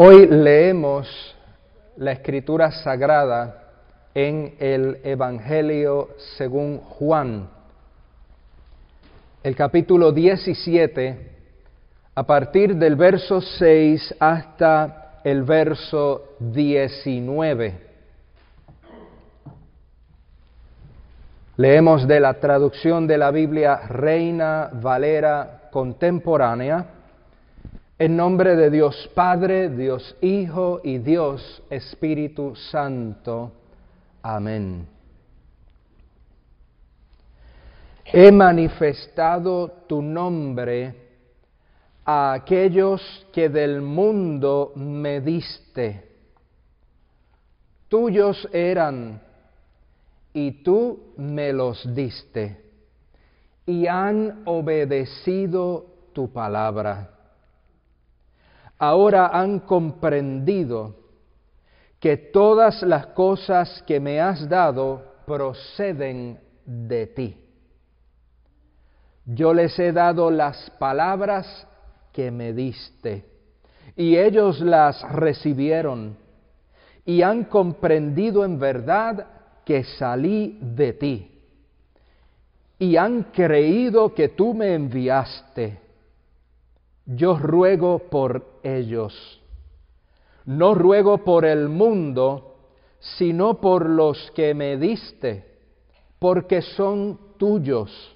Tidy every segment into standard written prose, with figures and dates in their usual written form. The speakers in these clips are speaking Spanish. Hoy leemos la Escritura Sagrada en el Evangelio según Juan, el capítulo 17, a partir del verso 6 hasta el verso 19. Leemos de la traducción de la Biblia Reina Valera Contemporánea, en nombre de Dios Padre, Dios Hijo y Dios Espíritu Santo. Amén. He manifestado tu nombre a aquellos que del mundo me diste. Tuyos eran, y tú me los diste, y han obedecido tu palabra. Ahora han comprendido que todas las cosas que me has dado proceden de ti. Yo les he dado las palabras que me diste, y ellos las recibieron, y han comprendido en verdad que salí de ti, y han creído que tú me enviaste. Yo ruego por ellos. No ruego por el mundo, sino por los que me diste, porque son tuyos.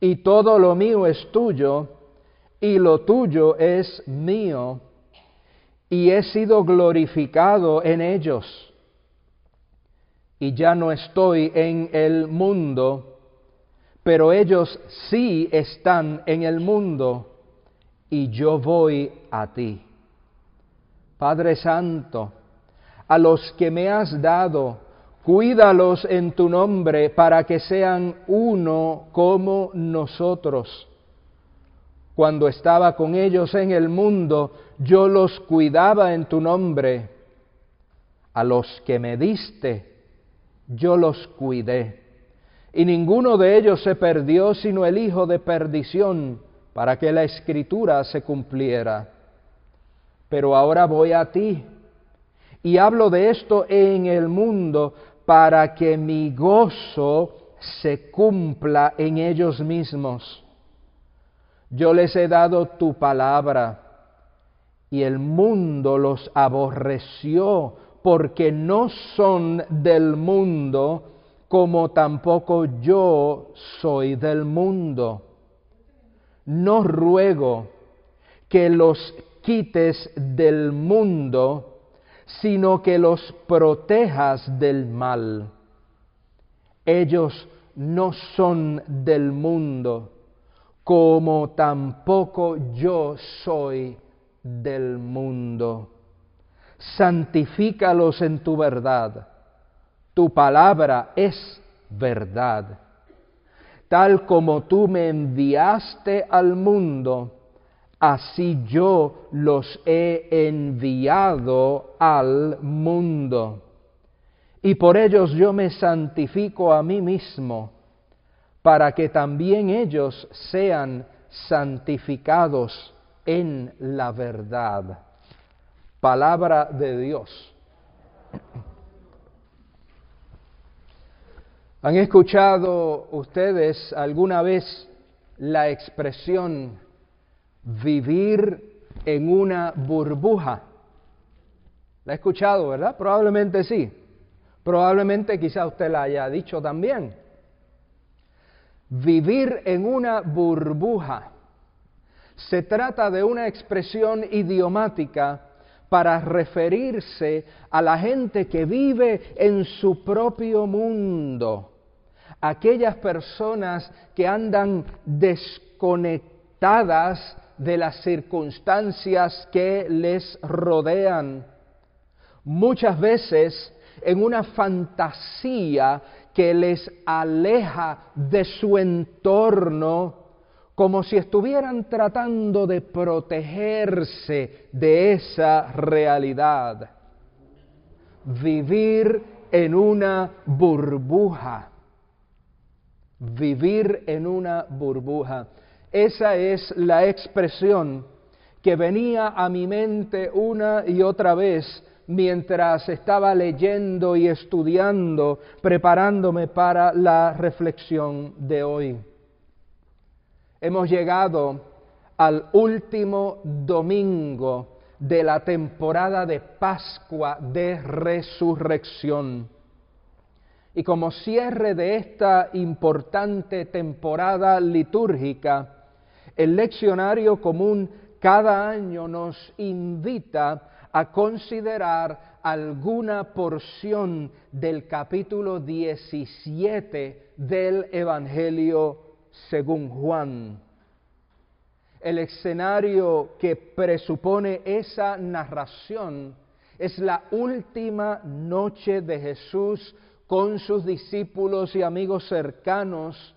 Y todo lo mío es tuyo, y lo tuyo es mío, y he sido glorificado en ellos. Y ya no estoy en el mundo, pero ellos sí están en el mundo, y yo voy a ti. Padre Santo, a los que me has dado, cuídalos en tu nombre, para que sean uno como nosotros. Cuando estaba con ellos en el mundo, yo los cuidaba en tu nombre. A los que me diste, yo los cuidé, y ninguno de ellos se perdió sino el hijo de perdición, para que la Escritura se cumpliera. Pero ahora voy a ti, y hablo de esto en el mundo, para que mi gozo se cumpla en ellos mismos. Yo les he dado tu palabra, y el mundo los aborreció, porque no son del mundo, como tampoco yo soy del mundo. No ruego que los quites del mundo, sino que los protejas del mal. Ellos no son del mundo, como tampoco yo soy del mundo. Santifícalos en tu verdad. Tu palabra es verdad. Tal como tú me enviaste al mundo, así yo los he enviado al mundo. Y por ellos yo me santifico a mí mismo, para que también ellos sean santificados en la verdad. Palabra de Dios. ¿Han escuchado ustedes alguna vez la expresión vivir en una burbuja? ¿La ha escuchado, verdad? Probablemente sí. Probablemente quizá usted la haya dicho también. Vivir en una burbuja. Se trata de una expresión idiomática para referirse a la gente que vive en su propio mundo, aquellas personas que andan desconectadas de las circunstancias que les rodean, muchas veces en una fantasía que les aleja de su entorno, como si estuvieran tratando de protegerse de esa realidad. Vivir en una burbuja. Vivir en una burbuja. Esa es la expresión que venía a mi mente una y otra vez mientras estaba leyendo y estudiando, preparándome para la reflexión de hoy. Hemos llegado al último domingo de la temporada de Pascua de Resurrección. Y como cierre de esta importante temporada litúrgica, el leccionario común cada año nos invita a considerar alguna porción del capítulo 17 del Evangelio según Juan. El escenario que presupone esa narración es la última noche de Jesús con sus discípulos y amigos cercanos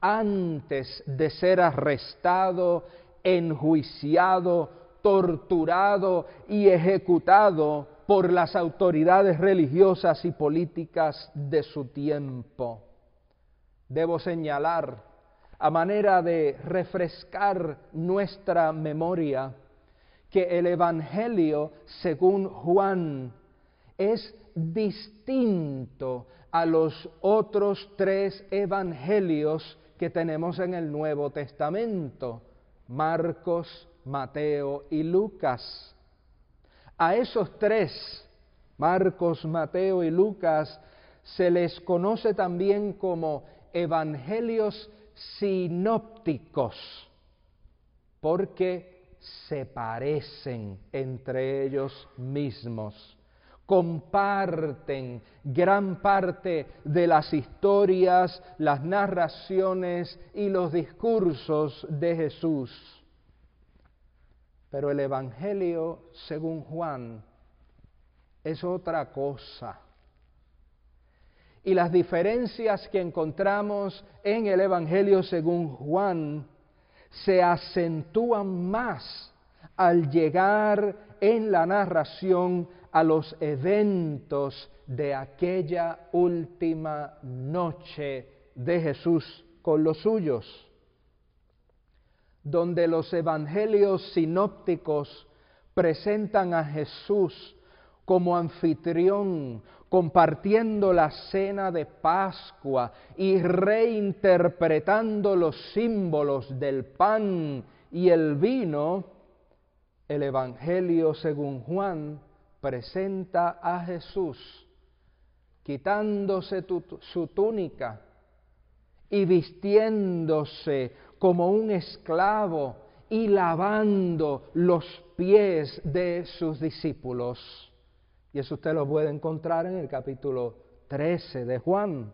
antes de ser arrestado, enjuiciado, torturado y ejecutado por las autoridades religiosas y políticas de su tiempo. Debo señalar, a manera de refrescar nuestra memoria, que el Evangelio según Juan es distinto a los otros tres evangelios que tenemos en el Nuevo Testamento: Marcos, Mateo y Lucas. A esos tres, Marcos, Mateo y Lucas, se les conoce también como evangelios sinópticos, porque se parecen entre ellos mismos. Comparten gran parte de las historias, las narraciones y los discursos de Jesús. Pero el Evangelio según Juan es otra cosa. Y las diferencias que encontramos en el Evangelio según Juan se acentúan más al llegar en la narración a los eventos de aquella última noche de Jesús con los suyos. Donde los evangelios sinópticos presentan a Jesús como anfitrión, compartiendo la cena de Pascua y reinterpretando los símbolos del pan y el vino, el Evangelio según Juan presenta a Jesús quitándose su túnica y vistiéndose como un esclavo y lavando los pies de sus discípulos. Y eso usted lo puede encontrar en el capítulo 13 de Juan.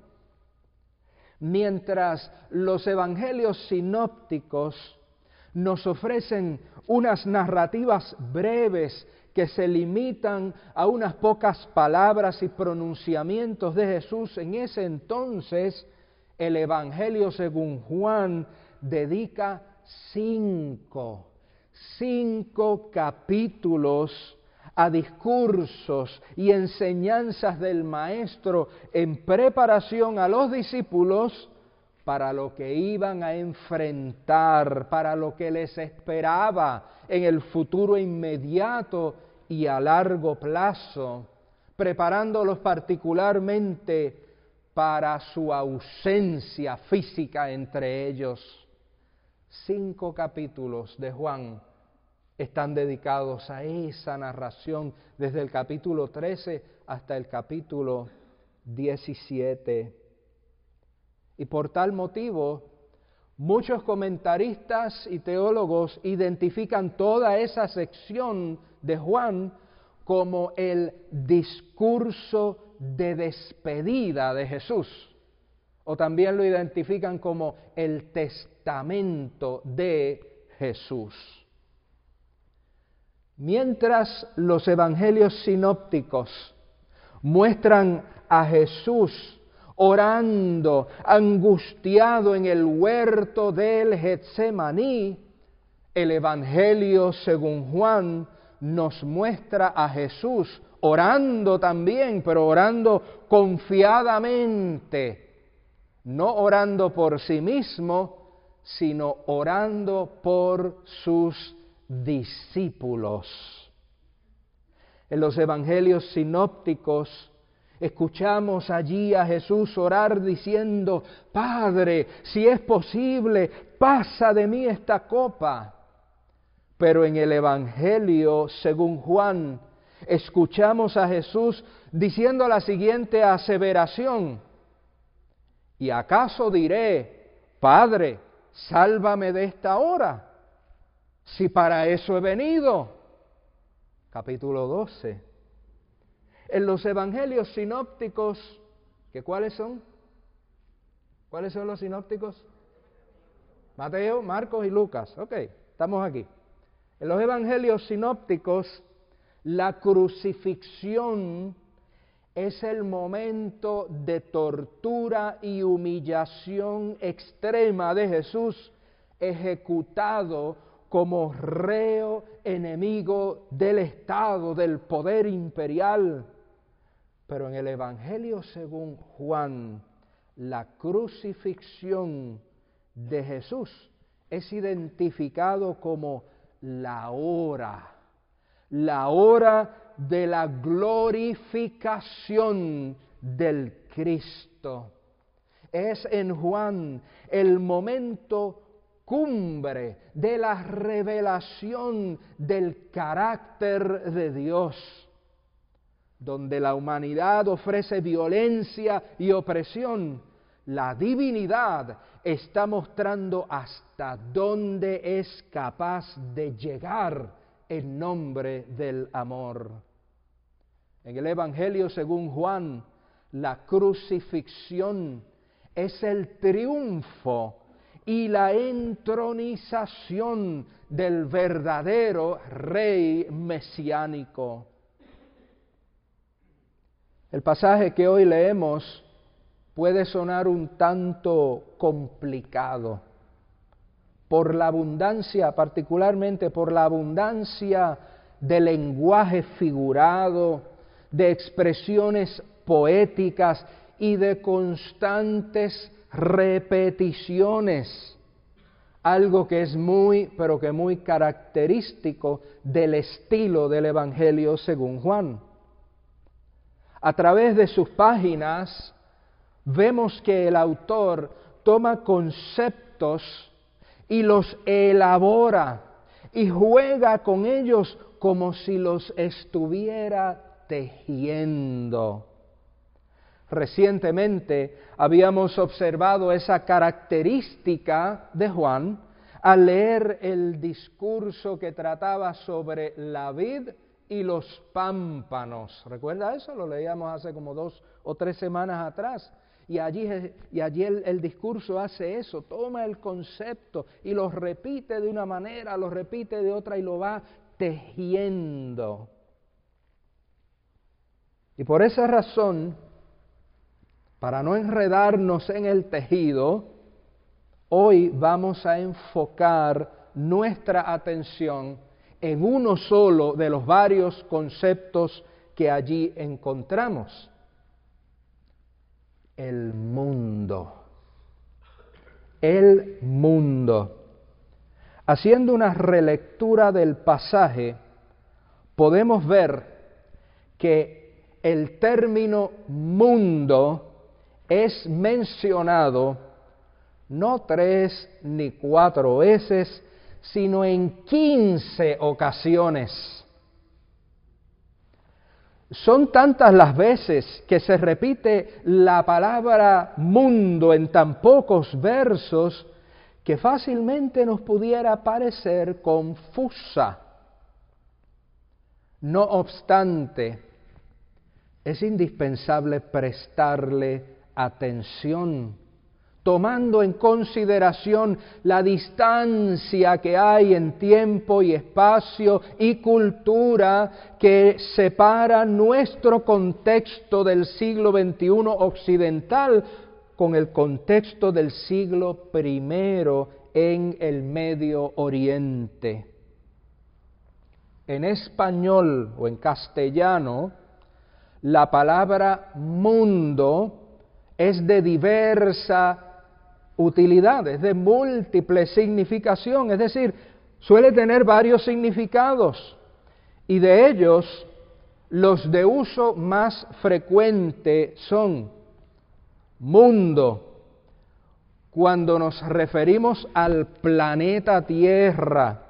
Mientras los evangelios sinópticos nos ofrecen unas narrativas breves que se limitan a unas pocas palabras y pronunciamientos de Jesús en ese entonces, el Evangelio según Juan dedica cinco capítulos a discursos y enseñanzas del Maestro en preparación a los discípulos para lo que iban a enfrentar, para lo que les esperaba en el futuro inmediato y a largo plazo, preparándolos particularmente para su ausencia física entre ellos. 5 capítulos de Juan están dedicados a esa narración, desde el capítulo 13 hasta el capítulo 17. Y por tal motivo, muchos comentaristas y teólogos identifican toda esa sección de Juan como el discurso de despedida de Jesús. O también lo identifican como el testamento de Jesús. Mientras los evangelios sinópticos muestran a Jesús orando, angustiado en el huerto del Getsemaní, el Evangelio según Juan nos muestra a Jesús orando también, pero orando confiadamente. No orando por sí mismo, sino orando por sus discípulos. En los evangelios sinópticos escuchamos allí a Jesús orar diciendo: Padre, si es posible, pasa de mí esta copa. Pero en el Evangelio según Juan escuchamos a Jesús diciendo la siguiente aseveración: ¿Y acaso diré, Padre, sálvame de esta hora, si para eso he venido? Capítulo 12. En los evangelios sinópticos, ¿que cuáles son? ¿Cuáles son los sinópticos? Mateo, Marcos y Lucas. Ok, estamos aquí. En los evangelios sinópticos, la crucifixión es el momento de tortura y humillación extrema de Jesús, ejecutado como reo enemigo del Estado, del poder imperial. Pero en el Evangelio según Juan, la crucifixión de Jesús es identificado como la hora de la glorificación del Cristo. Es en Juan el momento cumbre de la revelación del carácter de Dios, donde la humanidad ofrece violencia y opresión, la divinidad está mostrando hasta dónde es capaz de llegar en nombre del amor. En el Evangelio según Juan, la crucifixión es el triunfo y la entronización del verdadero rey mesiánico. El pasaje que hoy leemos puede sonar un tanto complicado por la abundancia, particularmente por la abundancia de lenguaje figurado, de expresiones poéticas y de constantes repeticiones, algo que es muy característico del estilo del Evangelio según Juan. A través de sus páginas vemos que el autor toma conceptos y los elabora y juega con ellos como si los estuviera tejiendo. Recientemente habíamos observado esa característica de Juan al leer el discurso que trataba sobre la vid y los pámpanos. ¿Recuerda eso? Lo leíamos hace como 2 o 3 semanas atrás. Y allí el discurso hace eso, toma el concepto y lo repite de una manera, lo repite de otra y lo va tejiendo. Y por esa razón, para no enredarnos en el tejido, hoy vamos a enfocar nuestra atención en uno solo de los varios conceptos que allí encontramos: el mundo. El mundo. Haciendo una relectura del pasaje, podemos ver que el término mundo es mencionado no 3 ni 4 veces, sino en 15 ocasiones. Son tantas las veces que se repite la palabra mundo en tan pocos versos que fácilmente nos pudiera parecer confusa. No obstante, es indispensable prestarle atención, tomando en consideración la distancia que hay en tiempo y espacio y cultura que separa nuestro contexto del siglo XXI occidental con el contexto del siglo I en el Medio Oriente. En español o en castellano, la palabra mundo es de diversa utilidad, es de múltiple significación, es decir, suele tener varios significados, y de ellos los de uso más frecuente son mundo, cuando nos referimos al planeta Tierra,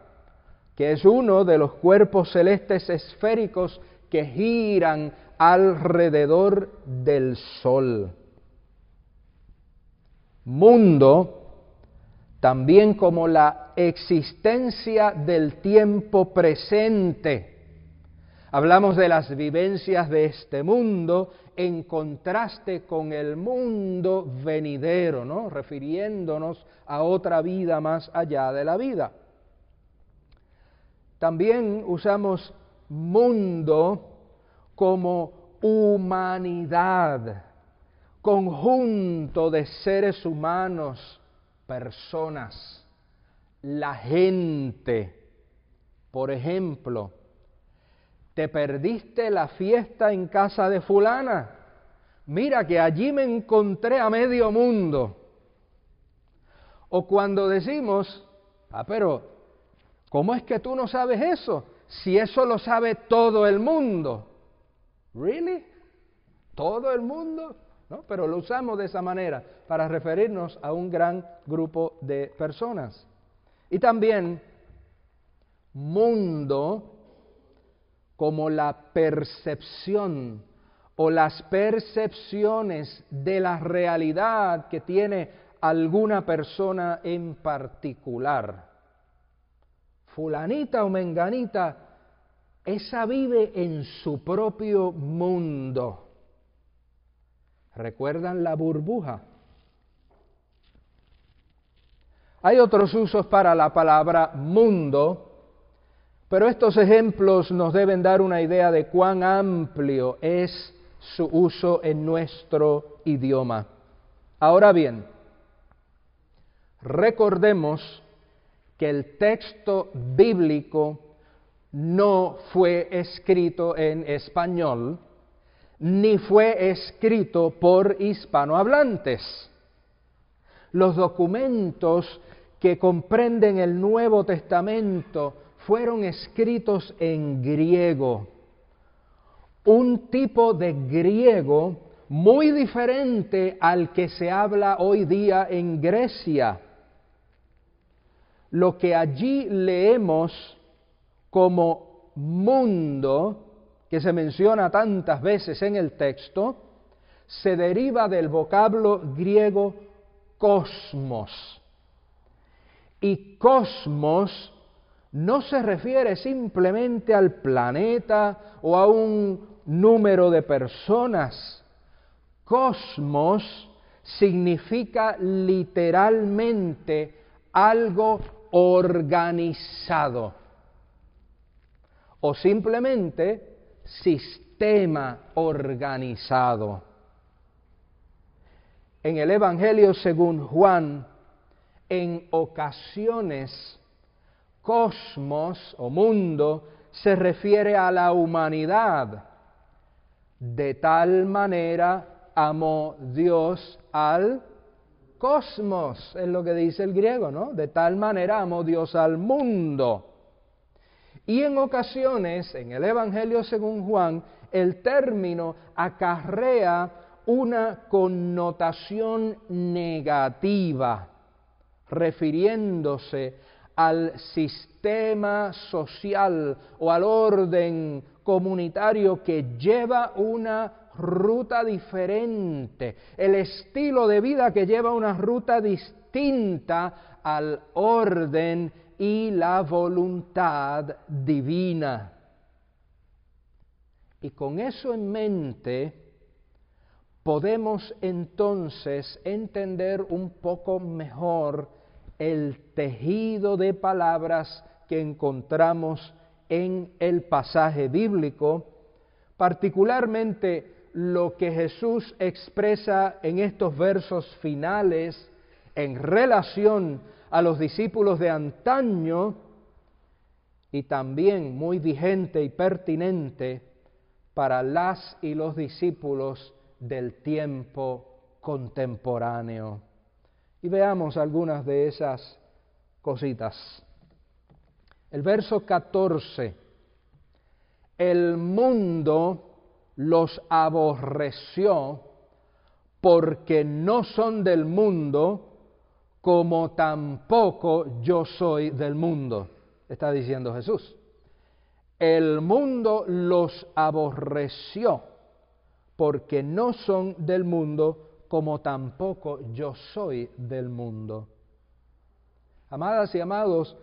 que es uno de los cuerpos celestes esféricos que giran alrededor del Sol. Mundo, también como la existencia del tiempo presente. Hablamos de las vivencias de este mundo en contraste con el mundo venidero, ¿no? Refiriéndonos a otra vida más allá de la vida. También usamos mundo como humanidad, conjunto de seres humanos, personas, la gente. Por ejemplo, te perdiste la fiesta en casa de fulana. Mira que allí me encontré a medio mundo. O cuando decimos, pero ¿cómo es que tú no sabes eso? Si eso lo sabe todo el mundo. ¿Really? ¿Todo el mundo? No, pero lo usamos de esa manera para referirnos a un gran grupo de personas. Y también mundo como la percepción o las percepciones de la realidad que tiene alguna persona en particular. Fulanita o menganita, esa vive en su propio mundo. ¿Recuerdan la burbuja? Hay otros usos para la palabra mundo, pero estos ejemplos nos deben dar una idea de cuán amplio es su uso en nuestro idioma. Ahora bien, recordemos que el texto bíblico no fue escrito en español, ni fue escrito por hispanohablantes. Los documentos que comprenden el Nuevo Testamento fueron escritos en griego, un tipo de griego muy diferente al que se habla hoy día en Grecia. Lo que allí leemos como mundo, que se menciona tantas veces en el texto, se deriva del vocablo griego cosmos. Y cosmos no se refiere simplemente al planeta o a un número de personas. Cosmos significa literalmente algo organizado o simplemente sistema organizado. En el Evangelio según Juan, en ocasiones, cosmos o mundo se refiere a la humanidad. De tal manera amó Dios al cosmos, es lo que dice el griego, ¿no? De tal manera amó Dios al mundo. Y en ocasiones, en el Evangelio según Juan, el término acarrea una connotación negativa, refiriéndose al sistema social o al orden comunitario que lleva una ruta diferente, el estilo de vida que lleva una ruta distinta al orden y la voluntad divina. Y con eso en mente, podemos entonces entender un poco mejor el tejido de palabras que encontramos en el pasaje bíblico, particularmente lo que Jesús expresa en estos versos finales en relación a los discípulos de antaño y también muy vigente y pertinente para las y los discípulos del tiempo contemporáneo. Y veamos algunas de esas cositas. El verso 14. El mundo los aborreció porque no son del mundo, como tampoco yo soy del mundo, está diciendo Jesús. El mundo los aborreció porque no son del mundo, como tampoco yo soy del mundo. Amadas y amados,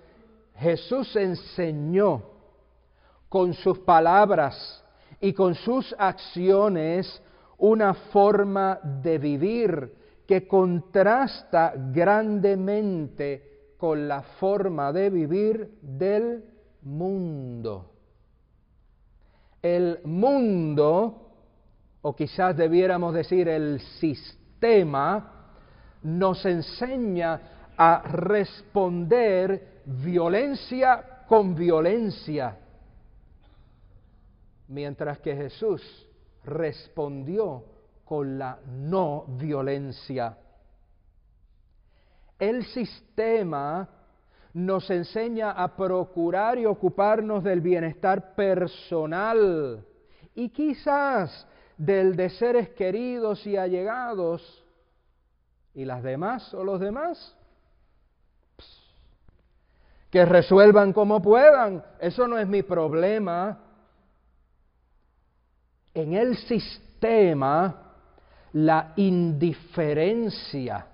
Jesús enseñó con sus palabras y con sus acciones una forma de vivir que contrasta grandemente con la forma de vivir del mundo. El mundo, o quizás debiéramos decir el sistema, nos enseña a responder violencia con violencia, mientras que Jesús respondió con la no violencia. El sistema nos enseña a procurar y ocuparnos del bienestar personal y quizás del de seres queridos y allegados. ¿Y las demás o los demás? Que resuelvan como puedan, eso no es mi problema. En el sistema, la indiferencia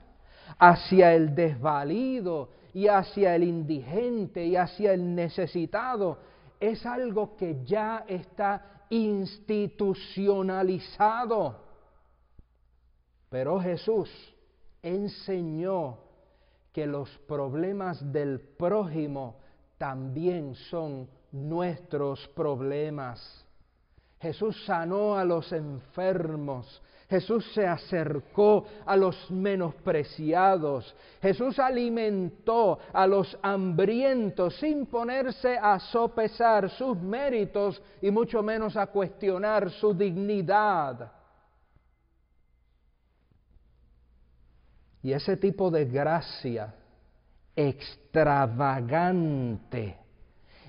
hacia el desvalido y hacia el indigente y hacia el necesitado es algo que ya está institucionalizado. Pero Jesús enseñó que los problemas del prójimo también son nuestros problemas. Jesús sanó a los enfermos, Jesús se acercó a los menospreciados, Jesús alimentó a los hambrientos sin ponerse a sopesar sus méritos y mucho menos a cuestionar su dignidad. Y ese tipo de gracia extravagante,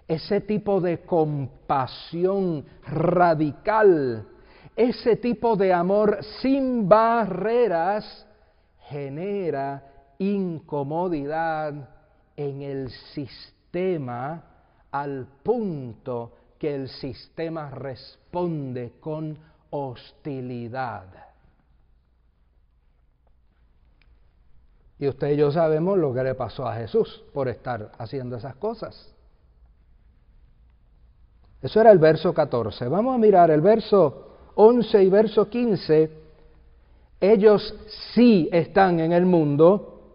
ese tipo de compasión radical, ese tipo de amor sin barreras, genera incomodidad en el sistema al punto que el sistema responde con hostilidad. Y usted y yo sabemos lo que le pasó a Jesús por estar haciendo esas cosas. Eso era el verso 14. Vamos a mirar el verso 11 y verso 15. Ellos sí están en el mundo.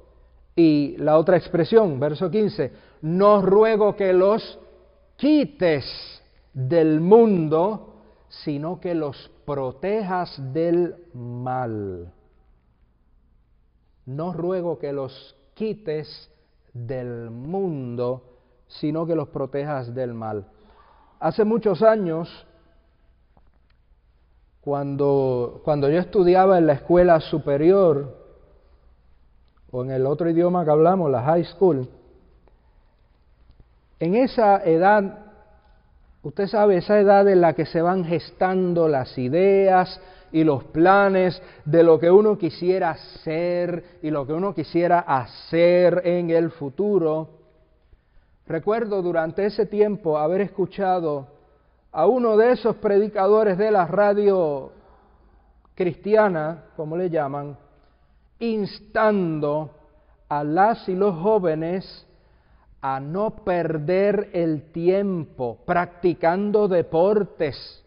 Y la otra expresión, verso 15. No ruego que los quites del mundo, sino que los protejas del mal. No ruego que los quites del mundo, sino que los protejas del mal. Hace muchos años, cuando yo estudiaba en la escuela superior, o en el otro idioma que hablamos, la high school, en esa edad, usted sabe, esa edad en la que se van gestando las ideas y los planes de lo que uno quisiera ser y lo que uno quisiera hacer en el futuro. Recuerdo durante ese tiempo haber escuchado a uno de esos predicadores de la radio cristiana, como le llaman, instando a las y los jóvenes a no perder el tiempo practicando deportes,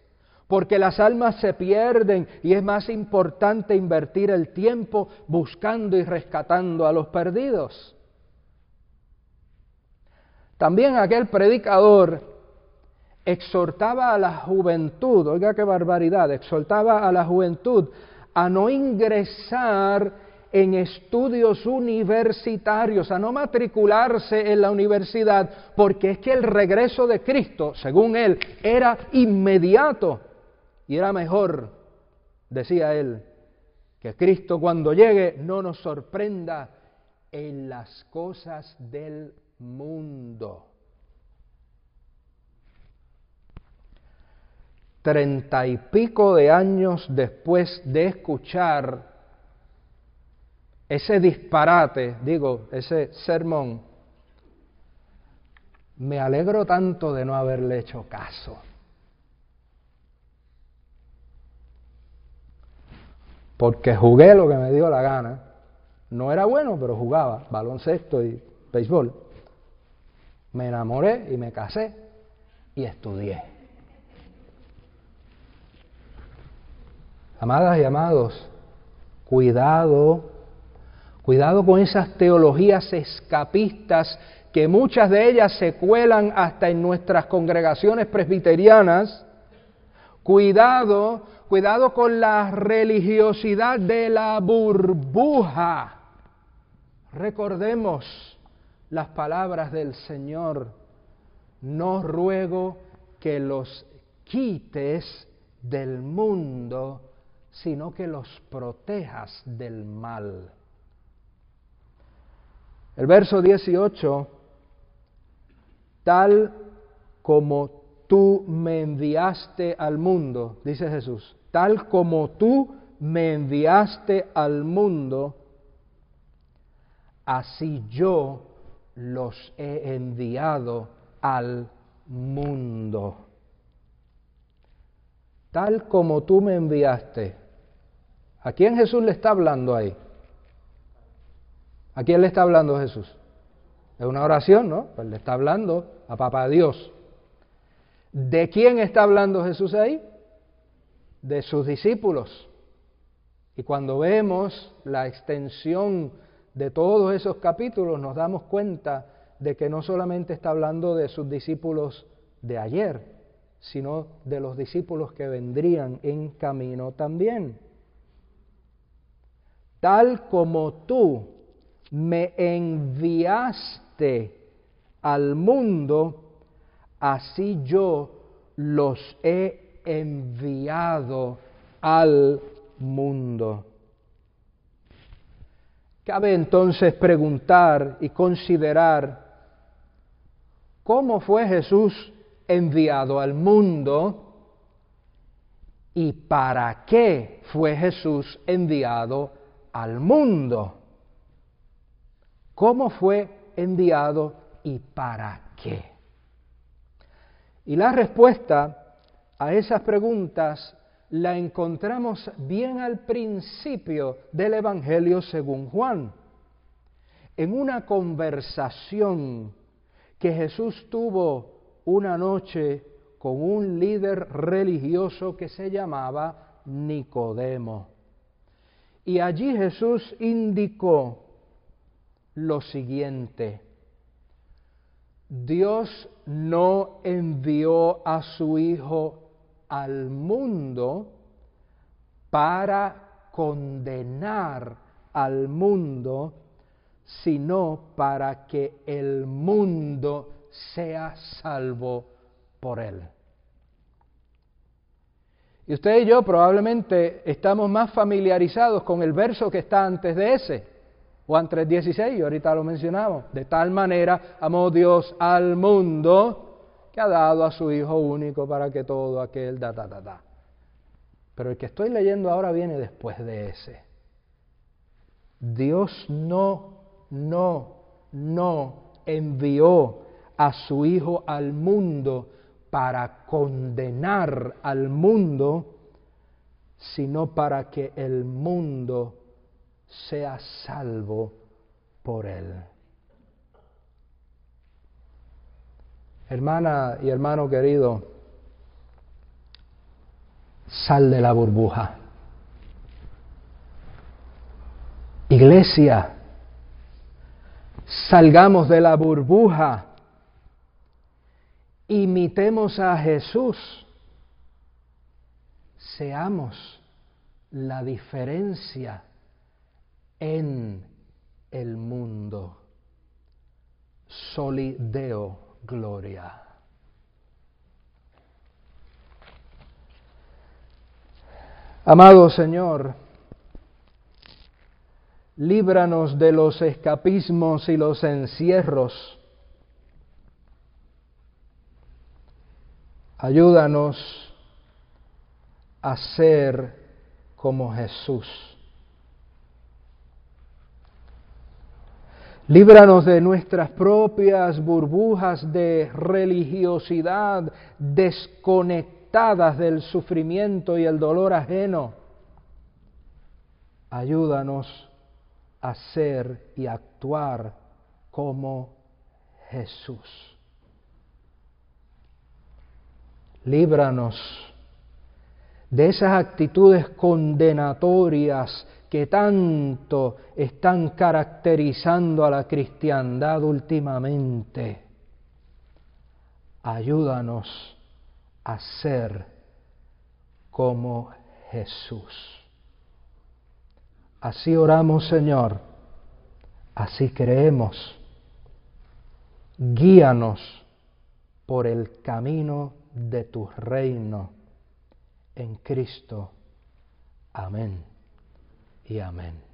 porque las almas se pierden y es más importante invertir el tiempo buscando y rescatando a los perdidos. También aquel predicador exhortaba a la juventud, oiga qué barbaridad, exhortaba a la juventud a no ingresar en estudios universitarios, a no matricularse en la universidad, porque es que el regreso de Cristo, según él, era inmediato y era mejor, decía él, que Cristo cuando llegue no nos sorprenda en las cosas del mundo. 30 y pico de años después de escuchar ese disparate, ese sermón, me alegro tanto de no haberle hecho caso. Porque jugué lo que me dio la gana. No era bueno, pero jugaba baloncesto y béisbol. Me enamoré y me casé y estudié. Amadas y amados, cuidado con esas teologías escapistas que muchas de ellas se cuelan hasta en nuestras congregaciones presbiterianas. Cuidado con la religiosidad de la burbuja. Recordemos las palabras del Señor: no ruego que los quites del mundo, sino que los protejas del mal. El verso 18, tal como tú me enviaste al mundo, dice Jesús, tal como tú me enviaste al mundo, así yo los he enviado al mundo. Tal como tú me enviaste. ¿A quién Jesús le está hablando ahí? ¿A quién le está hablando Jesús? Es una oración, ¿no? Pues le está hablando a Papá Dios. ¿De quién está hablando Jesús ahí? De sus discípulos. Y cuando vemos la extensión de todos esos capítulos, nos damos cuenta de que no solamente está hablando de sus discípulos de ayer, sino de los discípulos que vendrían en camino también. Tal como tú me enviaste al mundo, así yo los he enviado al mundo. Cabe entonces preguntar y considerar cómo fue Jesús enviado al mundo y para qué fue Jesús enviado al mundo. ¿Cómo fue enviado y para qué? Y la respuesta a esas preguntas la encontramos bien al principio del Evangelio según Juan, en una conversación que Jesús tuvo una noche con un líder religioso que se llamaba Nicodemo. Y allí Jesús indicó lo siguiente: Dios no envió a su Hijo al mundo para condenar al mundo, sino para que el mundo sea salvo por él. Y usted y yo probablemente estamos más familiarizados con el verso que está antes de ese. Juan 3:16, ahorita lo mencionamos. De tal manera amó Dios al mundo que ha dado a su Hijo único para que todo aquel da. Pero el que estoy leyendo ahora viene después de ese. Dios no envió a su Hijo al mundo para condenar al mundo, sino para que el mundo sea salvo por él. Hermana y hermano querido, sal de la burbuja. Iglesia, salgamos de la burbuja. Imitemos a Jesús. Seamos la diferencia en el mundo. Soli Deo Gloria. Amado Señor, líbranos de los escapismos y los encierros. Ayúdanos a ser como Jesús. Líbranos de nuestras propias burbujas de religiosidad desconectadas del sufrimiento y el dolor ajeno. Ayúdanos a ser y actuar como Jesús. Líbranos de esas actitudes condenatorias que tanto están caracterizando a la cristiandad últimamente. Ayúdanos a ser como Jesús. Así oramos, Señor, así creemos. Guíanos por el camino de tu reino. En Cristo. Amén y amén.